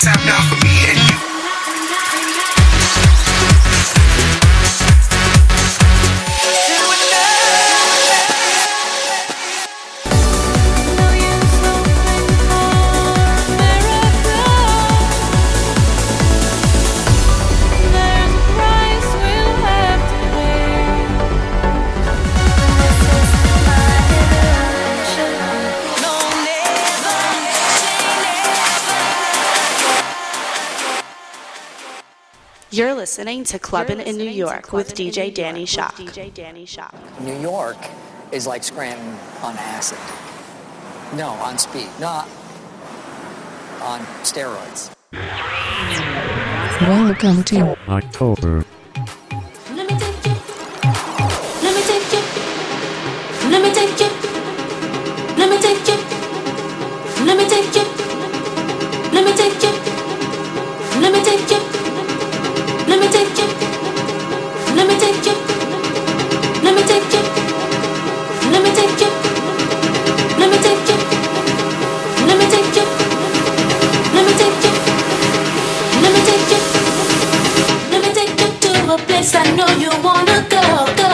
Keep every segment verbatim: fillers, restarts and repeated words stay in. time now for me and you. You're listening to Clubbin' in New York with D J Danny Shock. D J Danny Shock. New York is like Scranton on acid. No, on speed. Not on steroids. Welcome to October. Let me take you. Let me take you. Let me take you. Let me take you. Let me take you. Let me take you. Let me take you. Let me take you. Let me take you. Let me take you. Let me take you. Let me take you. Let me take you. Let me take you. Let me take you. Let me take you to a place I know you wanna go, go.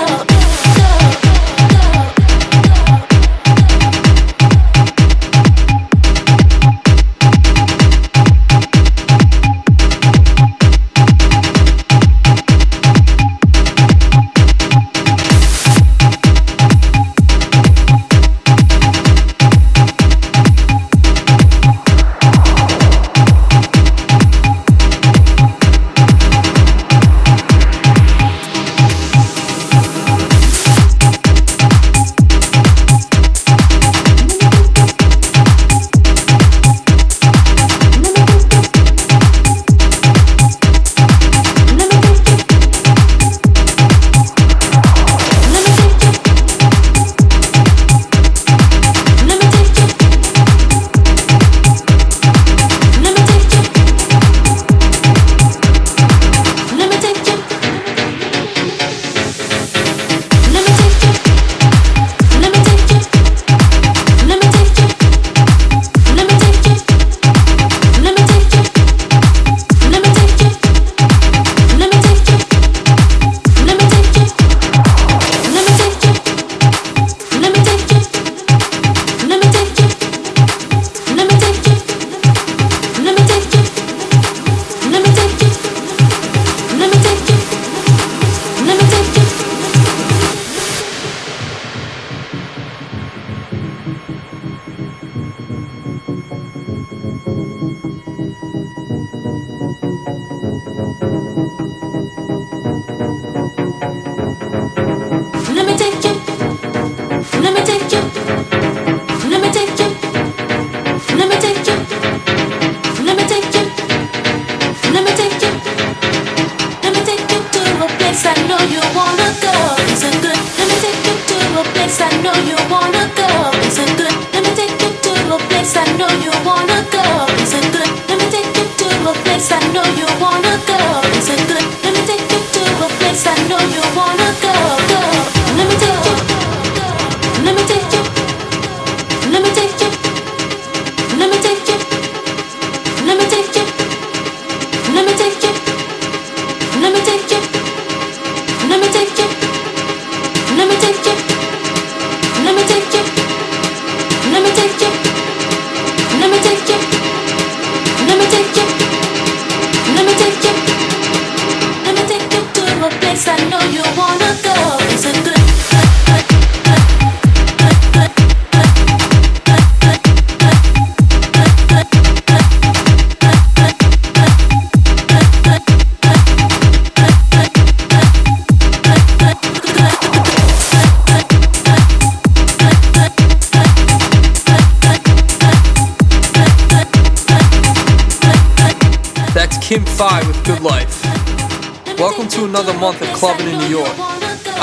Another month of Clubbin' in New York.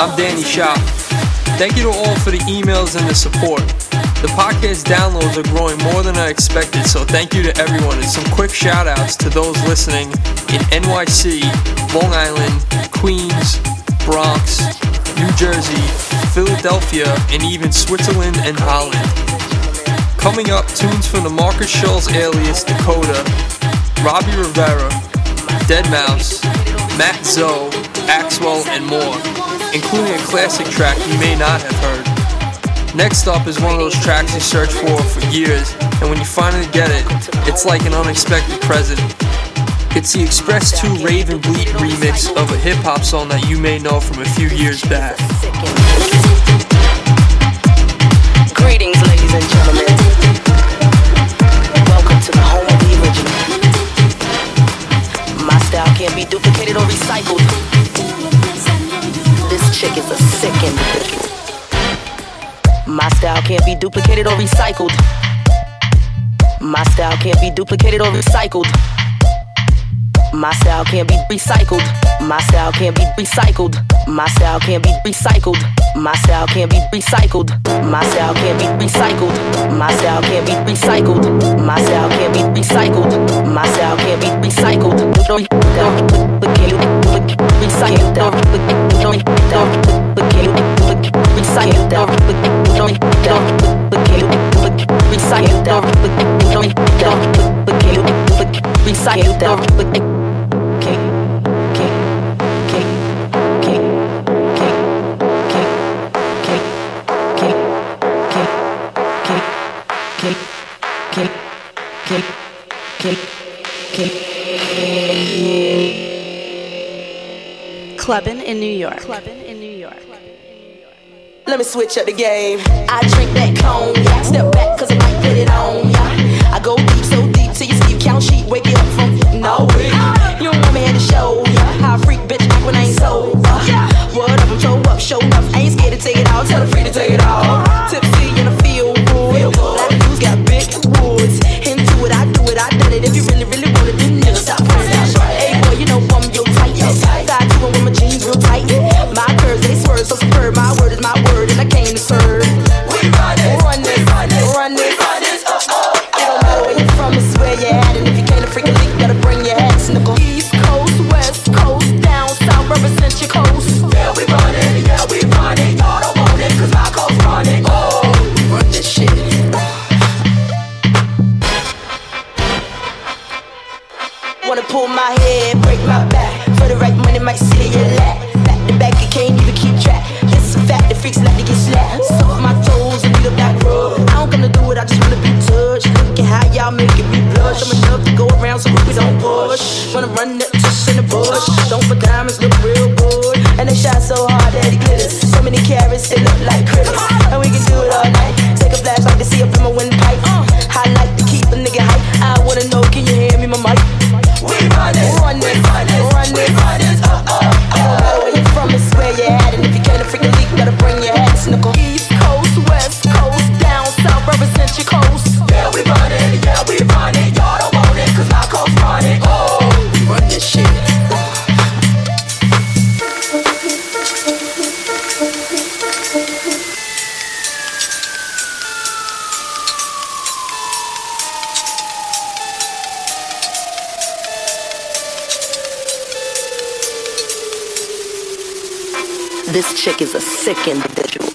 I'm Danny Shock. Thank you to all for the emails and the support. The podcast downloads are growing more than I expected, so thank you to everyone. And some quick shout outs to those listening in N Y C, Long Island, Queens, Bronx, New Jersey, Philadelphia, and even Switzerland and Holland. Coming up, tunes from the Markus Schulz alias Dakota, Robbie Rivera, Deadmau five, Matt Zoe, Axwell, and more, including a classic track you may not have heard. Next up is one of those tracks you search for for years, and when you finally get it, it's like an unexpected present. It's the Express two Raven Bleat remix of a hip-hop song that you may know from a few years back. Greetings, ladies and gentlemen. Welcome to the home of the original. My style can't be duplicated or recycled. This chick is a sick individual. My style can't be duplicated or recycled. My style can't be duplicated or recycled. My style can't be recycled. My style can't be recycled. My style can't be recycled. My style can't be recycled. My style can't be recycled. My style can't be recycled. My style can't be recycled. My style can't be recycled. Recycled. Clubbin' in New York. Clubbin' in New York. Let me switch up the game. I drink that cognac, step back cause I might put it on ya. I go deep, so deep till you sleep, count sheep, wake you up from no way. You don't want me at the show ya. How freak bitch act when I ain't sober. What up, I'm show up, show up. I ain't scared to take it all, tell the freak to take it all. Tipsy in the field, boy. Black dudes got big woods. Into it, I do it, I done it. If you really, really want it, then nigga stop playing. Hey boy, you know I'm your type. With my jeans real tight, my curves they swerve so superb. My word is my word, and I came to serve. We run it, run it, run it, run it, run it. Oh oh, it don't matter where you from, it's where you at, and if you came to freaking leak, better bring your hat, snickle. East coast, west coast, down south, represent your coast. Yeah, we run it, yeah, we run it. Y'all don't want it, cause my coast run it. Oh, we run this shit. Wanna pull my head, break my back. The right money might sit in your lap. Back to back, you can't even keep track. It's a fact, the freaks like to get slapped. Suck my toes and beat up that rug. I don't gonna do it, I just wanna be touched. Look at how y'all making me blush. I'm enough to go around, so we don't push. Wanna run that tush in the bush. Don't for diamonds look real good. And they shine so hard that it glitters. So many carrots, they look like critters. And we can do it all night. Take a flashlight to see up in my windpipe. I like to keep a nigga hype. I wanna know, can you hear me, my mic? We run it, run it, run it, run it, run it, uh, uh, uh. It don't matter where you from, it's where you at. And if you came to freaking leak, better bring your hat, snickle. East coast, west coast, down south, represent your coast. Yeah, we run it, yeah, we run it. Y'all don't want it, cause my coast run it. Oh, we run this shit. This chick is a sick individual.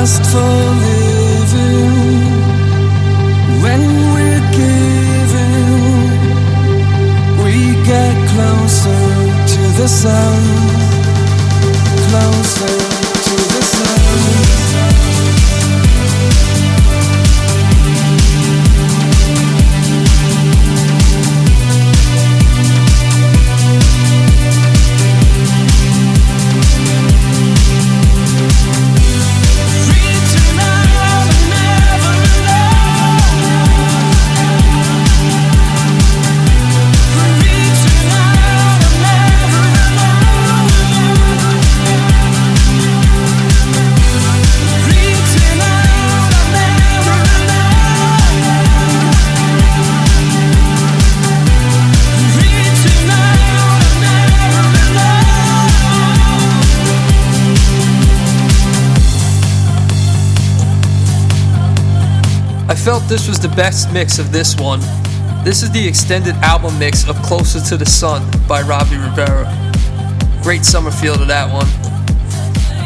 last for living when we're giving. We get closer to the sun, closer to the sun. I felt this was the best mix of this one. This is the extended album mix of Closer to the Sun by Robbie Rivera. Great summer feel to that one.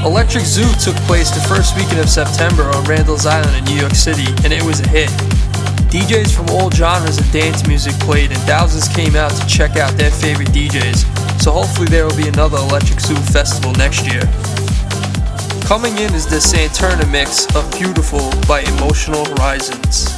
Electric Zoo took place the first weekend of September on Randall's Island in New York City, and it was a hit. D Js from all genres of dance music played, and thousands came out to check out their favorite D Js, so hopefully there will be another Electric Zoo festival next year. Coming in is the Santurna mix of Beautiful by Emotional Horizons.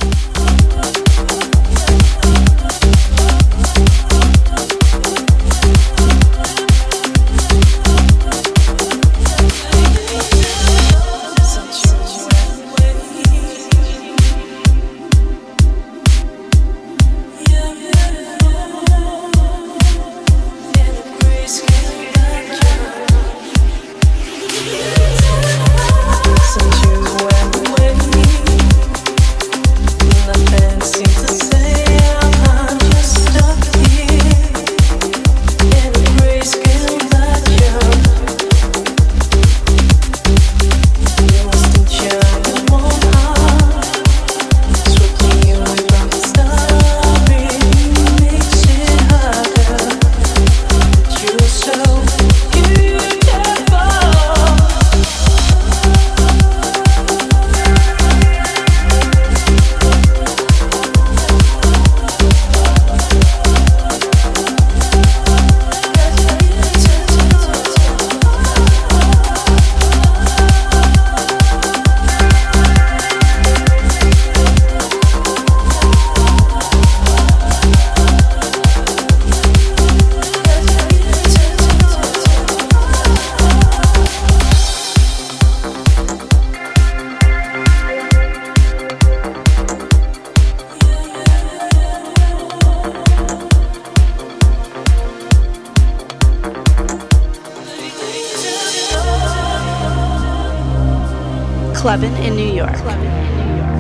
Clubbin' in New York. Clubbin' in New York.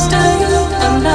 Stay and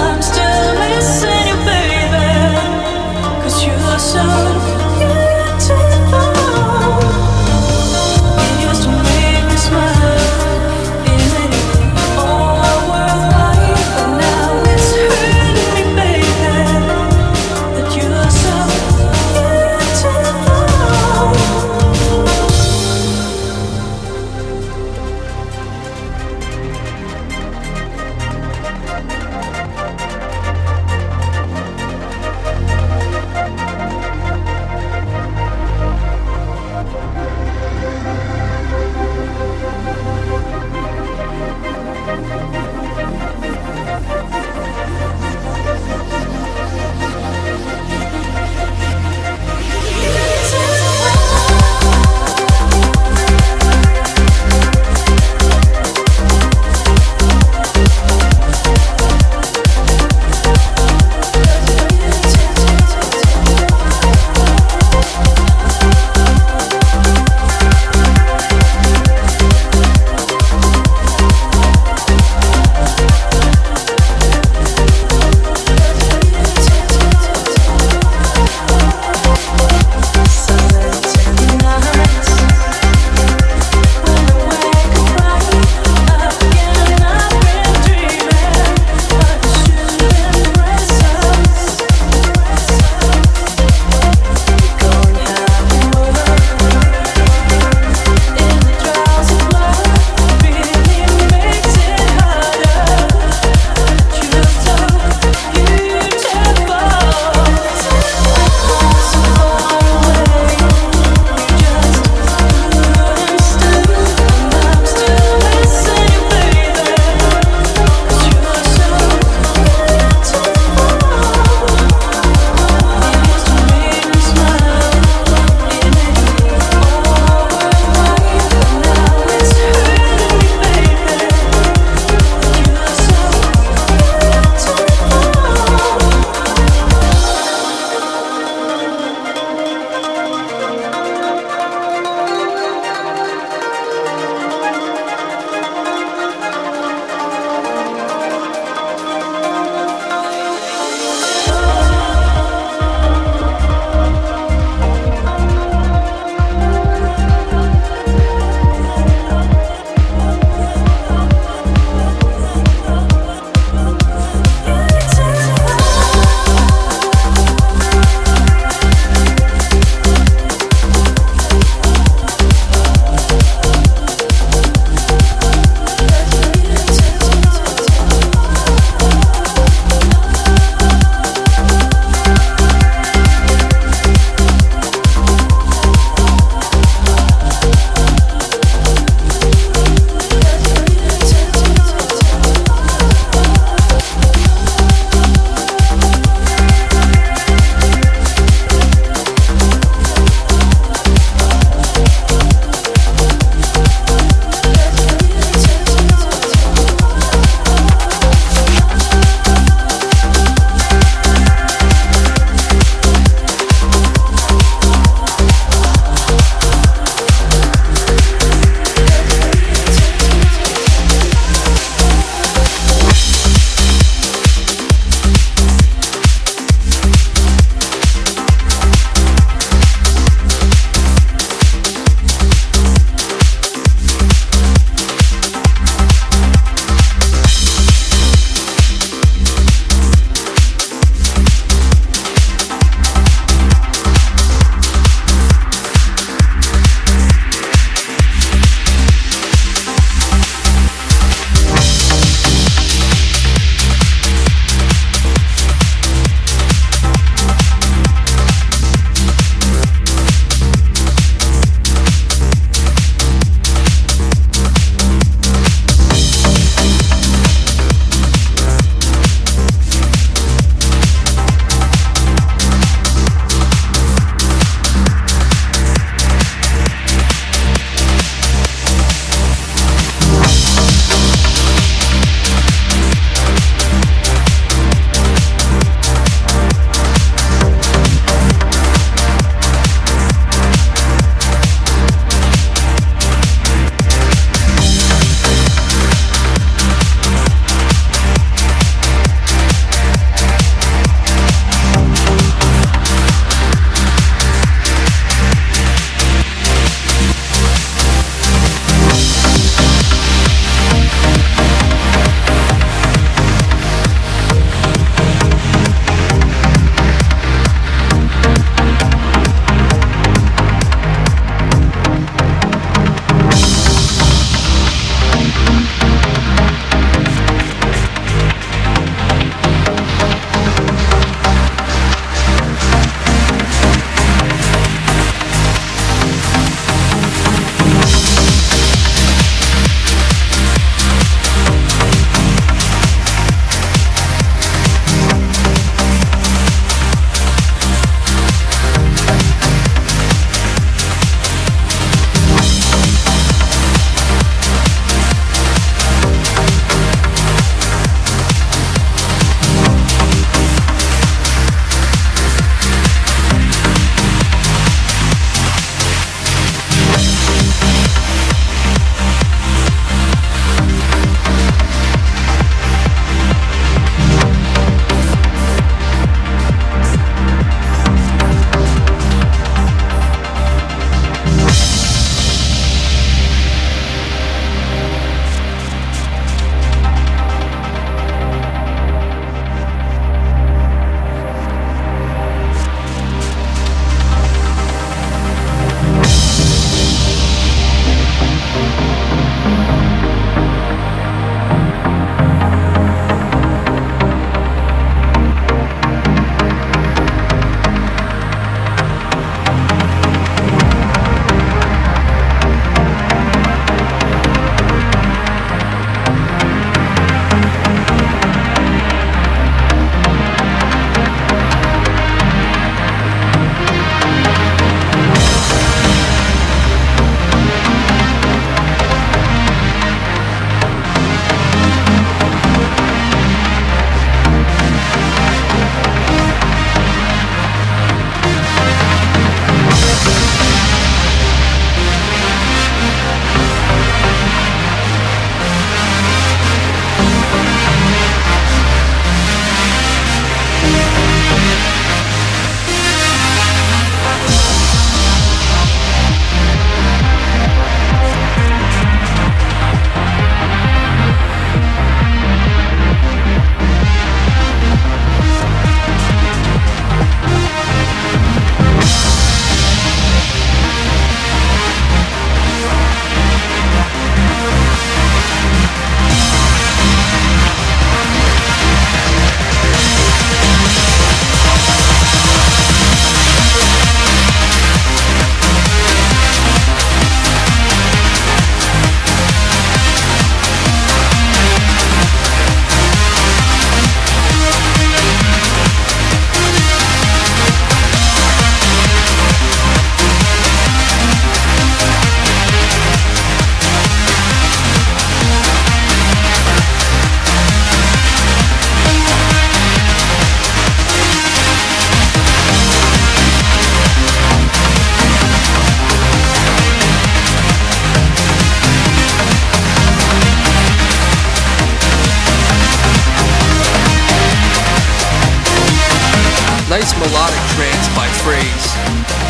phrase.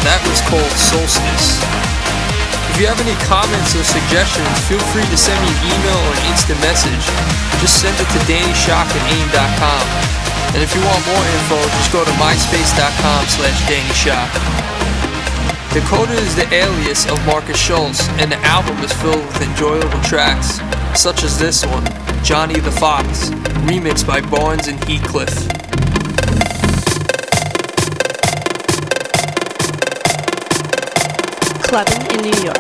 That was called Solstice. If you have any comments or suggestions, feel free to send me an email or an instant message. Just send it to danny shock at aim dot com. And if you want more info, just go to myspace dot com slash danny shock. Dakota is the alias of Markus Schulz, and the album is filled with enjoyable tracks, such as this one, Johnny the Fox, remixed by Barnes and Heathcliff. Clubbin' in New York.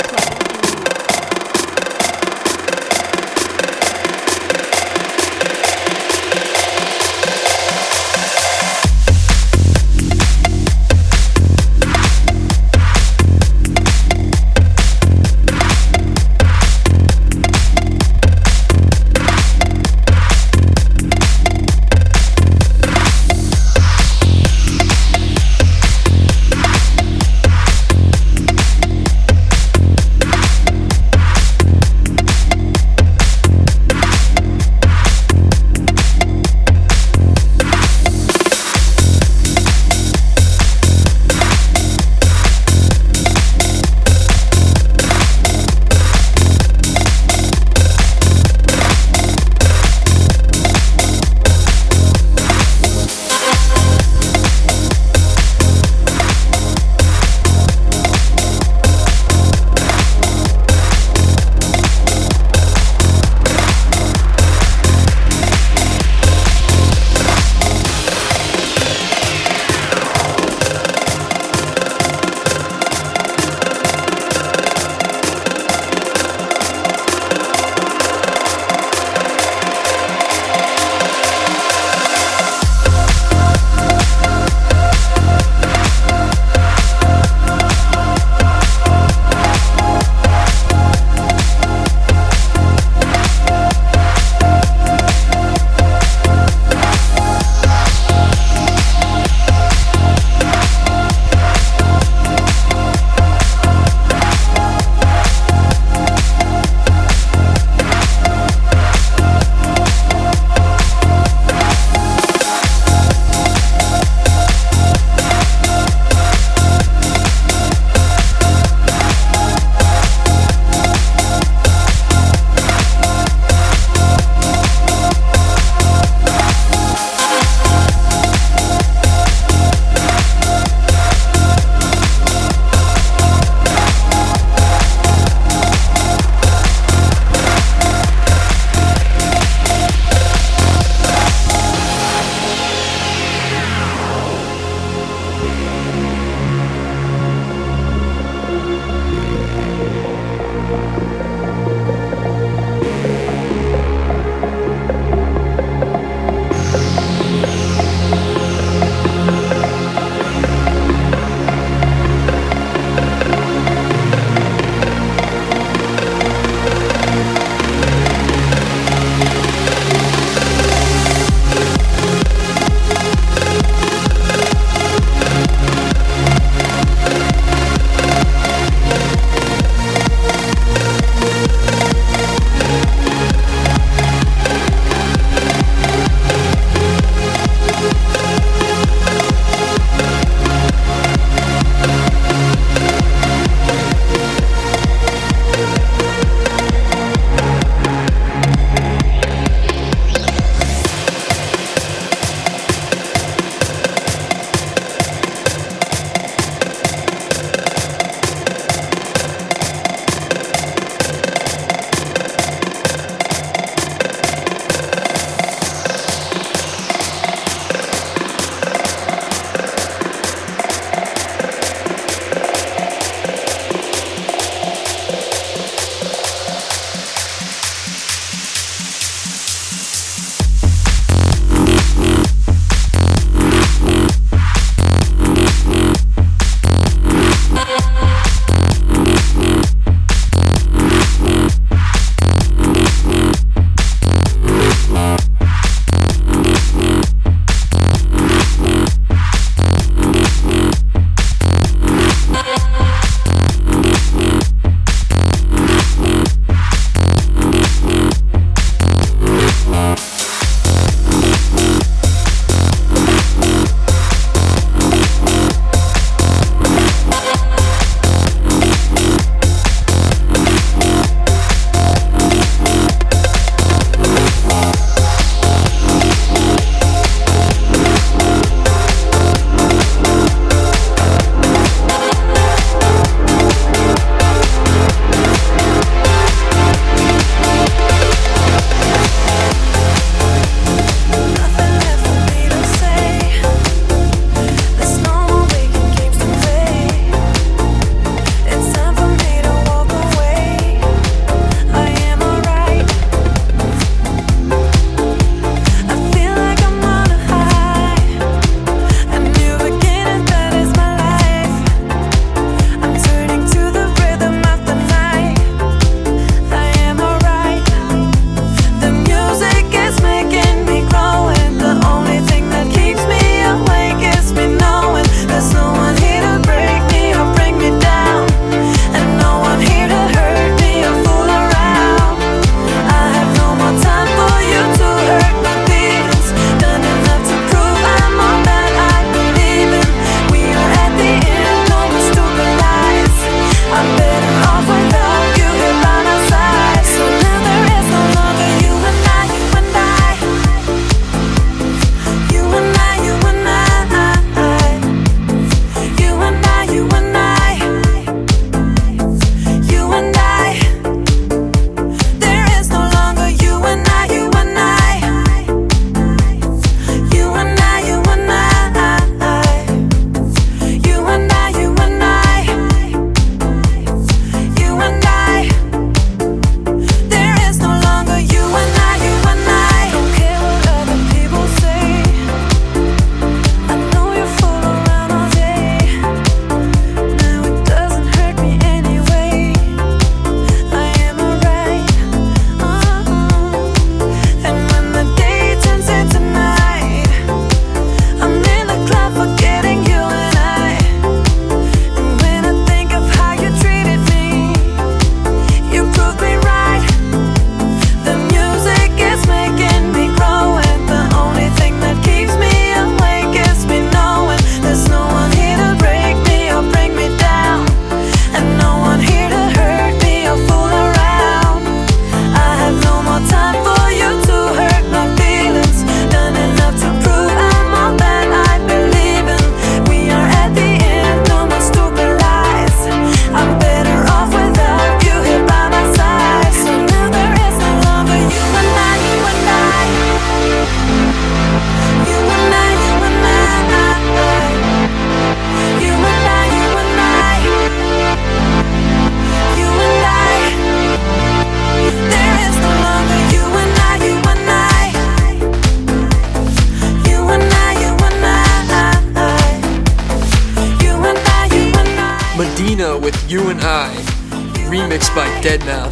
remixed by Deadmau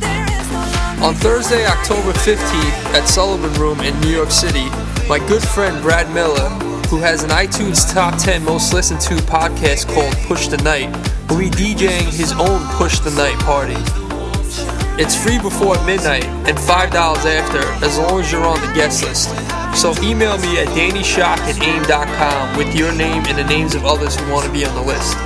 five. On Thursday, October fifteenth, at Sullivan Room in New York City, my good friend Brad Miller, who has an iTunes Top ten Most Listened To podcast called Push the Night, will be DJing his own Push the Night party. It's free before midnight and five dollars after, as long as you're on the guest list. So email me at dannyshock at aim dot com with your name and the names of others who want to be on the list.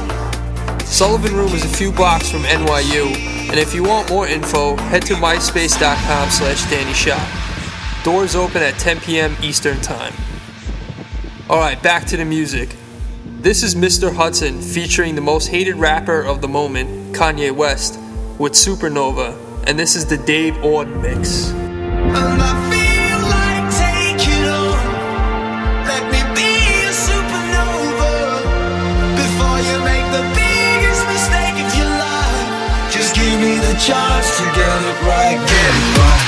Sullivan Room is a few blocks from N Y U, and if you want more info, head to myspace dot com slash dannyshock. Doors open at ten p.m. Eastern Time. Alright, back to the music. This is Mister Hudson featuring the most hated rapper of the moment, Kanye West, with Supernova, and this is the Dave Odd mix. Charge to get it right, get it right.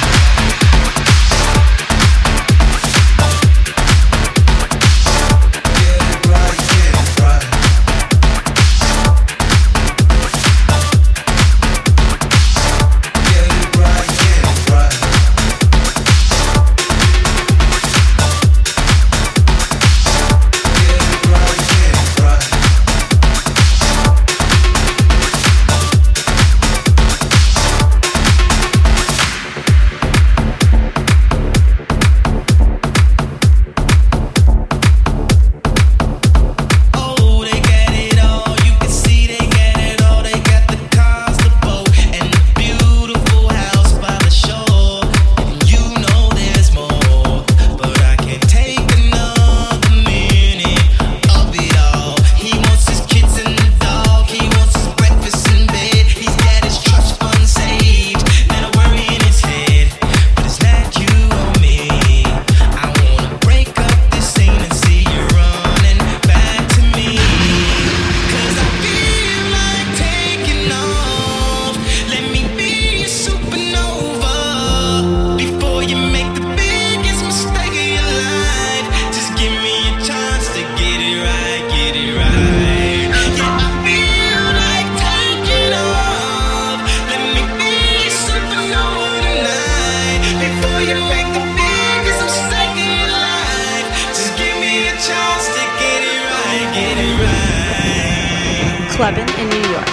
Get it right, get it right. Get it right, get it right. Get it right, get it right. Clubbin' in New York.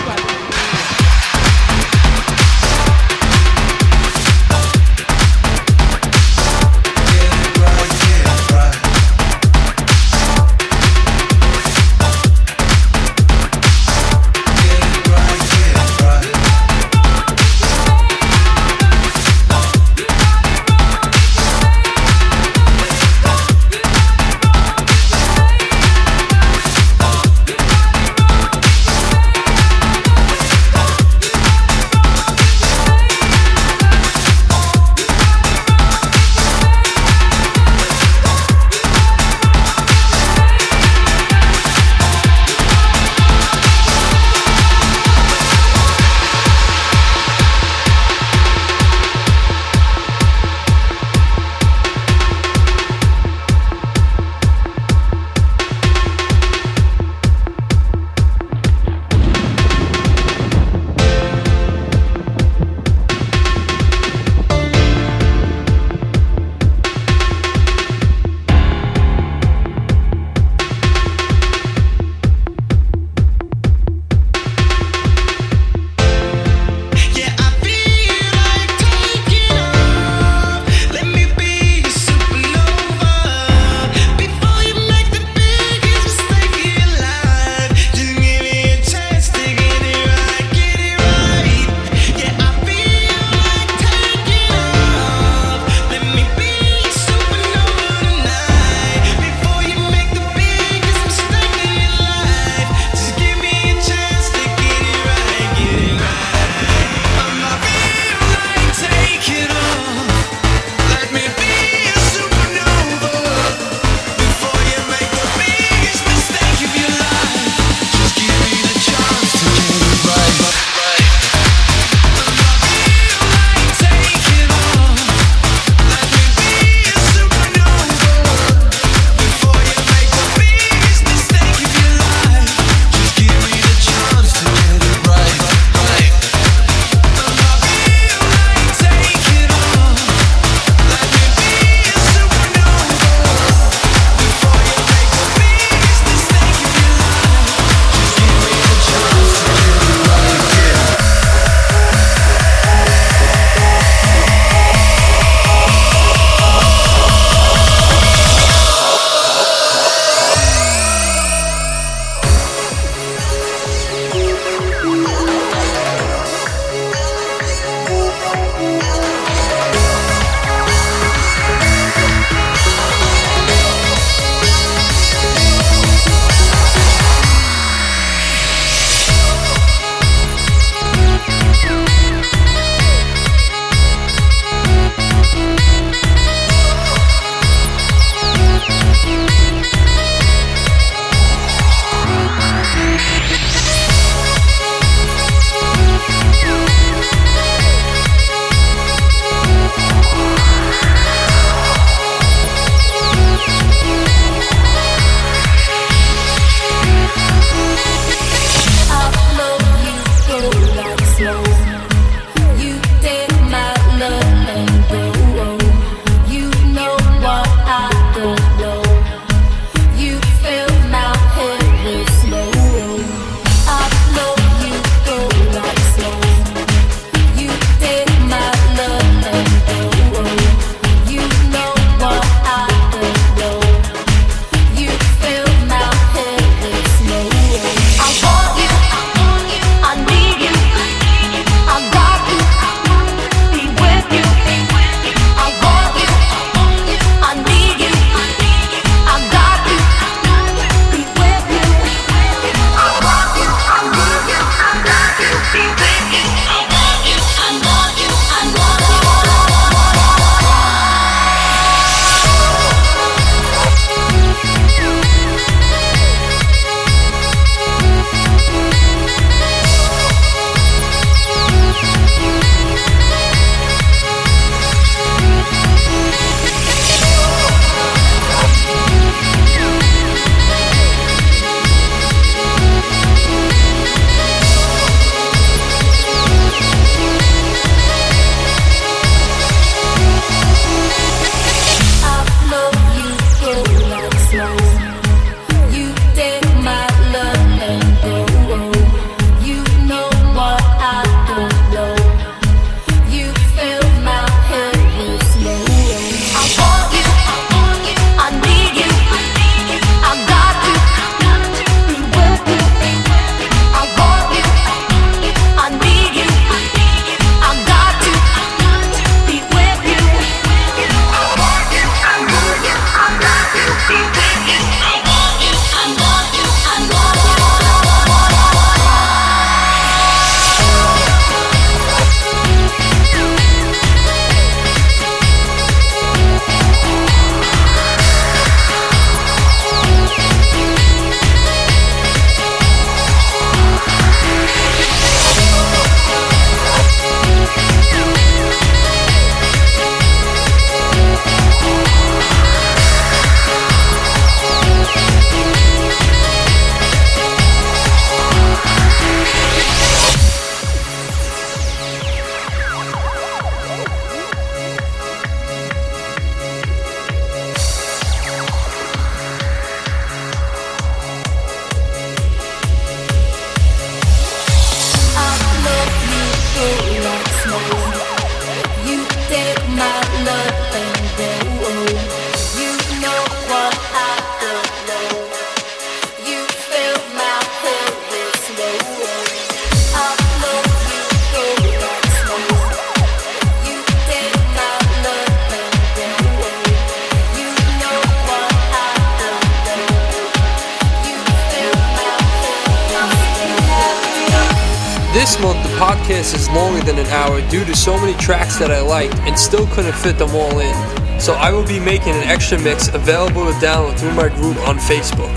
podcast is longer than an hour due to so many tracks that I liked and still couldn't fit them all in, so I will be making an extra mix available to download through my group on Facebook.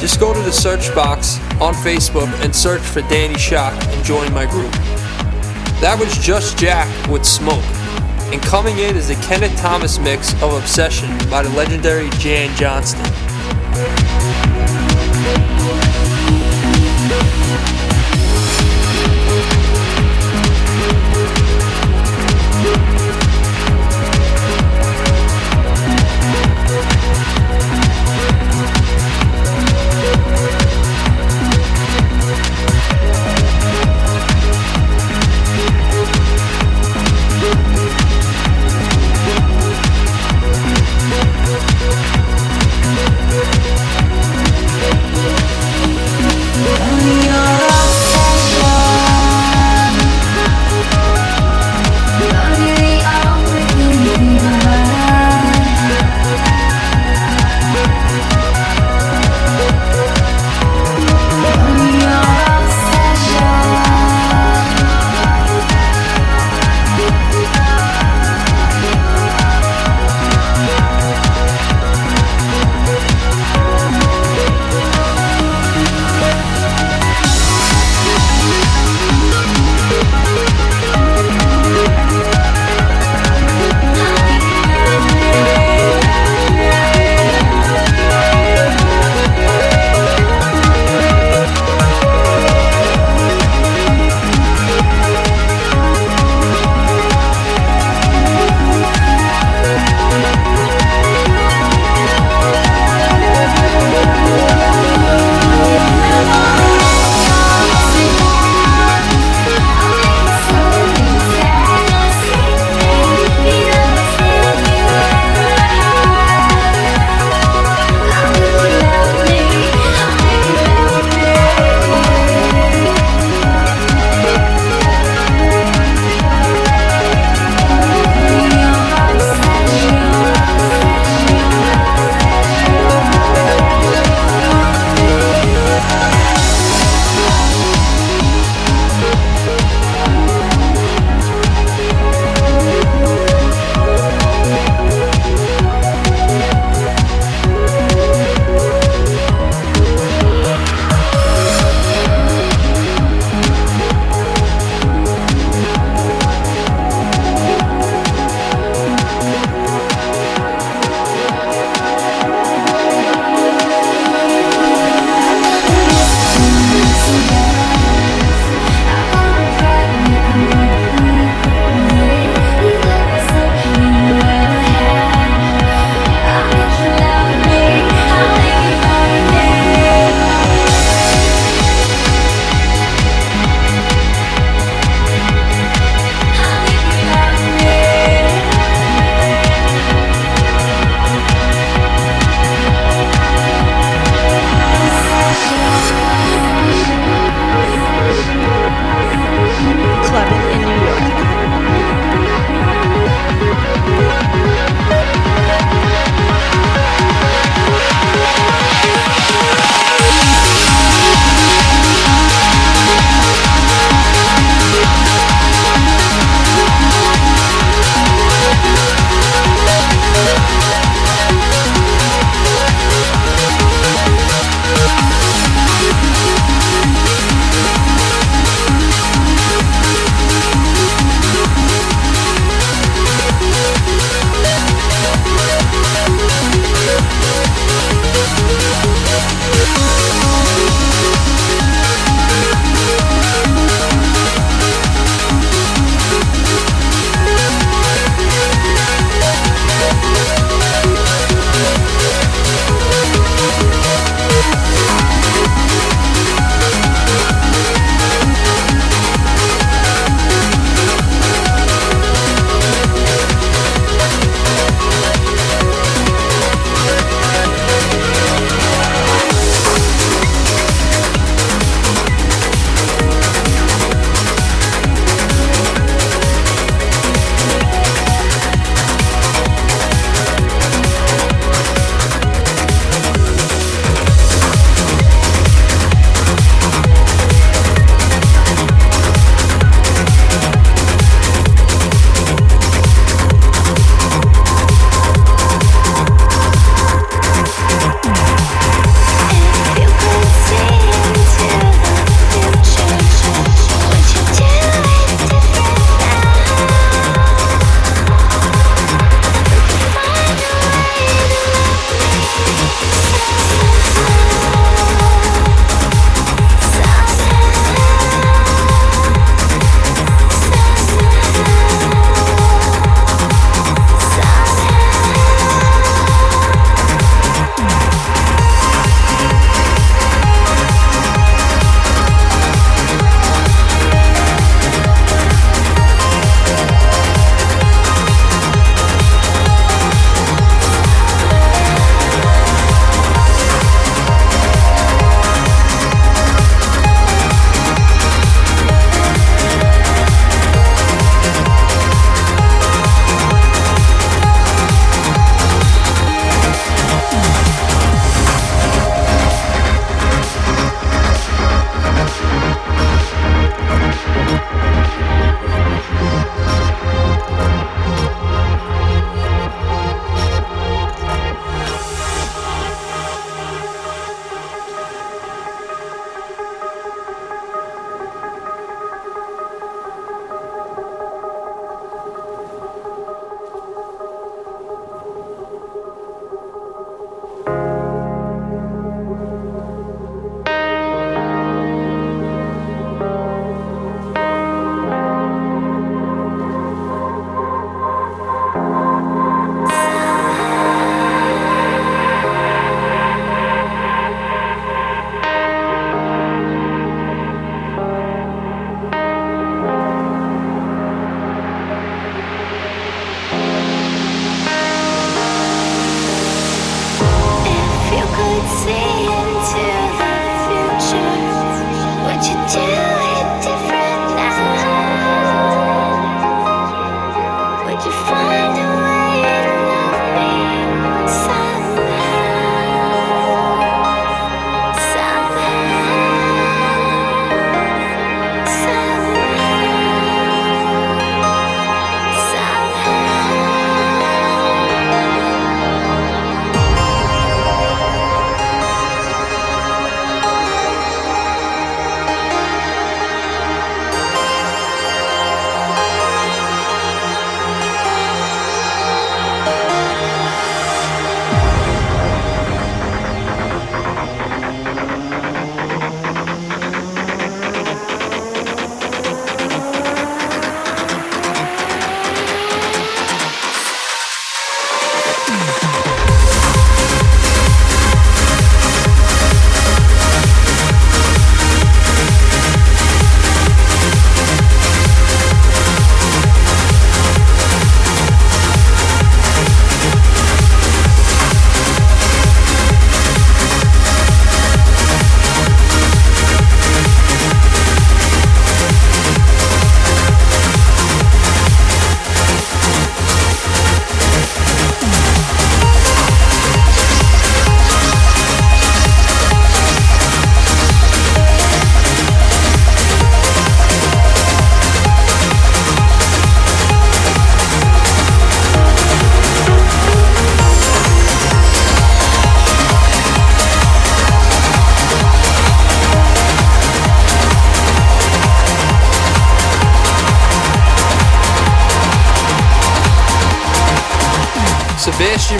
Just go to the search box on Facebook and search for Danny Shock and join my group. That was Just Jack with Smoke, and coming in is the Kenneth Thomas mix of Obsession by the legendary Jan Johnston. We'll be right back.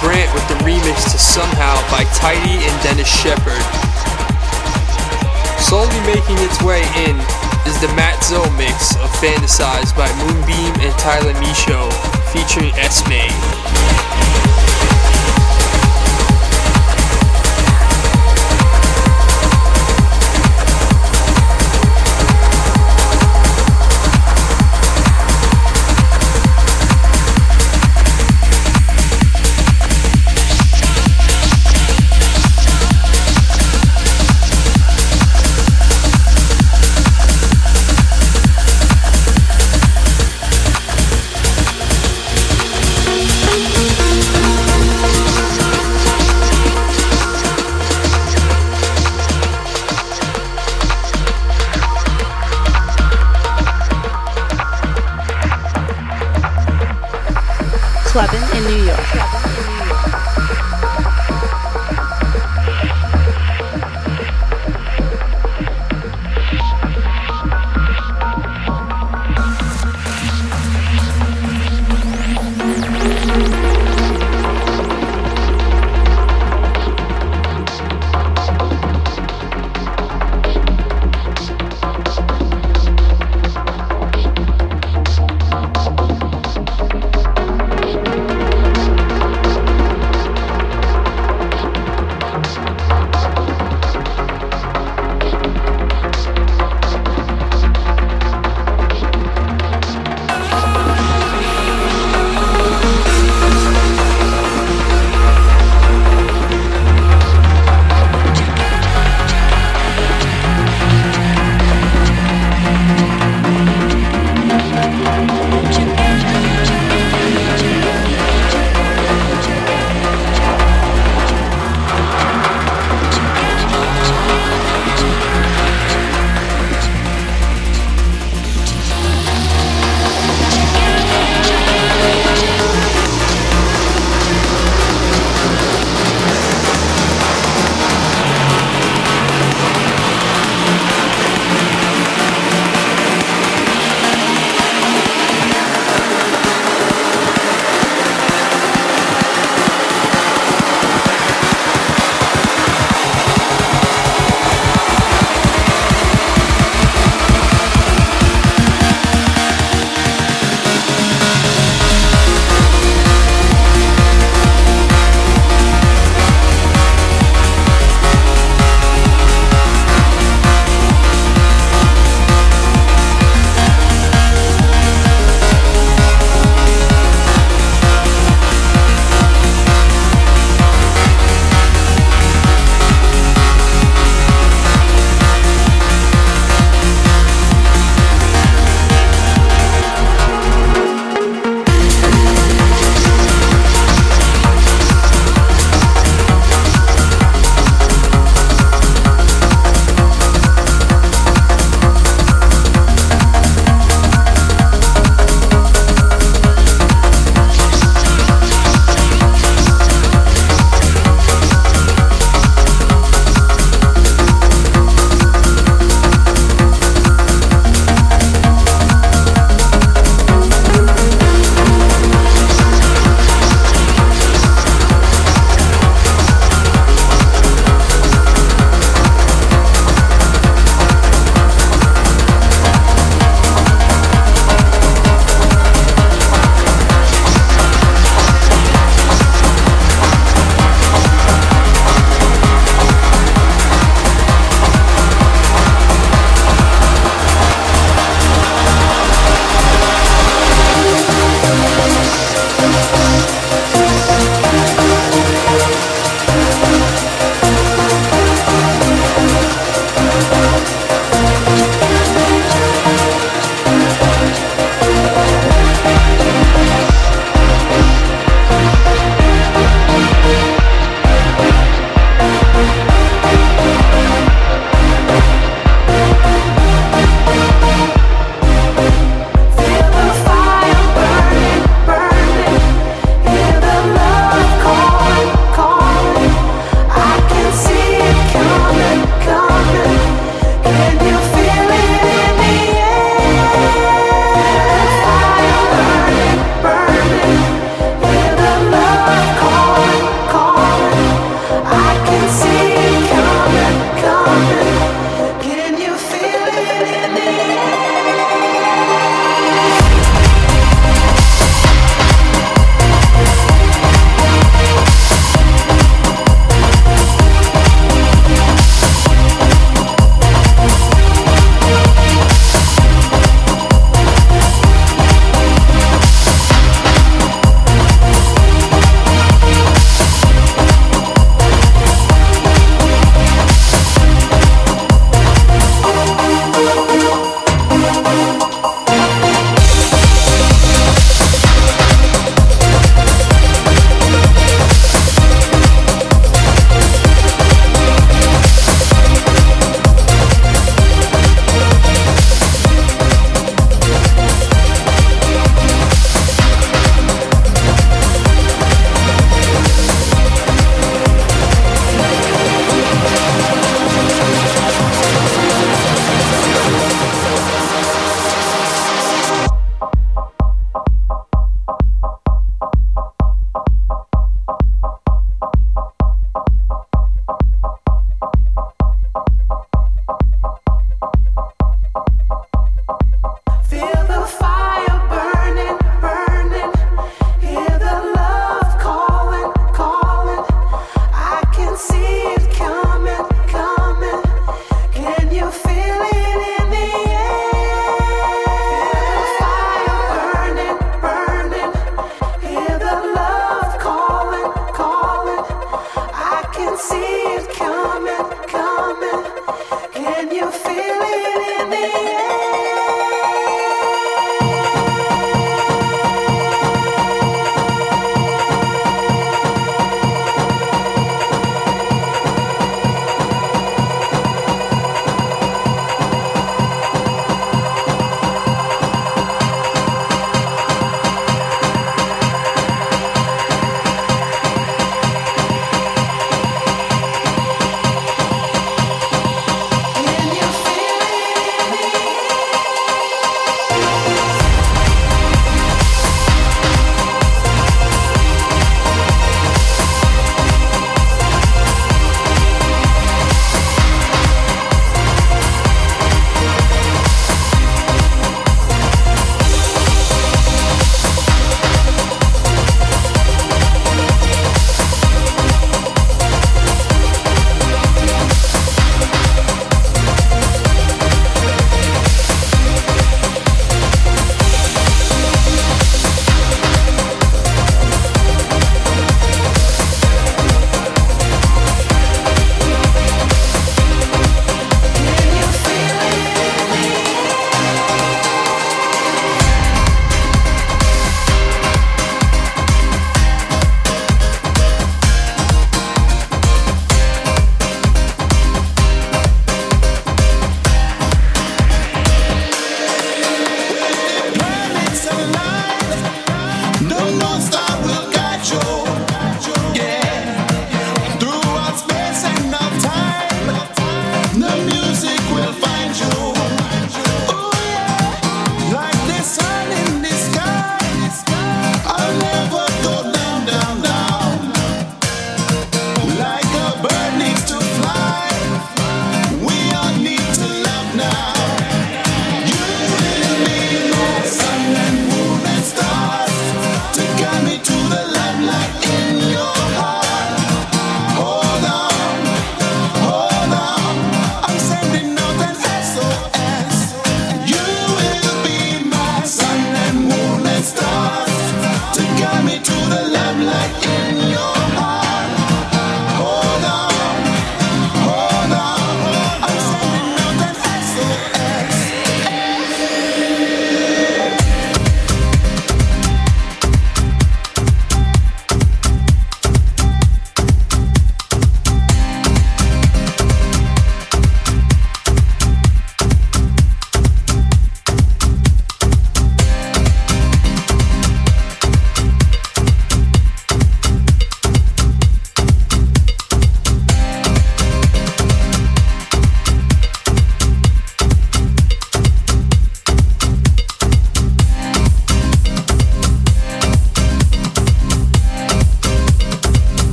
Brant with the remix to Somehow by Tidy and Dennis Shepard. Slowly making its way in is the Matt Zoe mix of Fantasize by Moonbeam and Tyler Michaud featuring Esme. Clubbin' in New York. Clubbin' in New York.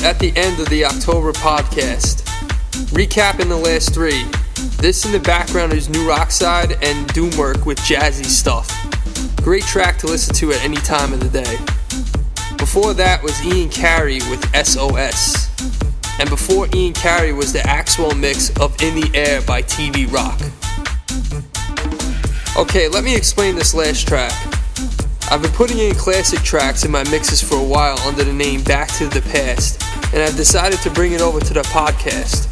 it at the end of the October podcast. Recapping the last three. This in the background is New Rockside and Doomwork with Jazzy Stuff. Great track to listen to at any time of the day. Before that was Ian Carey with S O S. And before Ian Carey was the Axwell mix of In the Air by T V Rock. Okay, let me explain this last track. I've been putting in classic tracks in my mixes for a while under the name Back to the Past, and I've decided to bring it over to the podcast.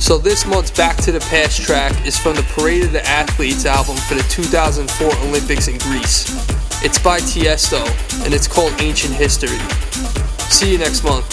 So this month's Back to the Past track is from the Parade of the Athletes album for the two thousand four Olympics in Greece. It's by Tiësto, and it's called Ancient History. See you next month.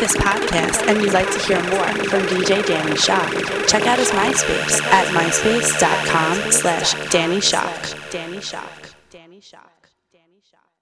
like this podcast and you'd like to hear more from D J Danny Shock, check out his MySpace at myspace dot com slash Danny Shock. Danny Shock. Danny Shock. Danny Shock.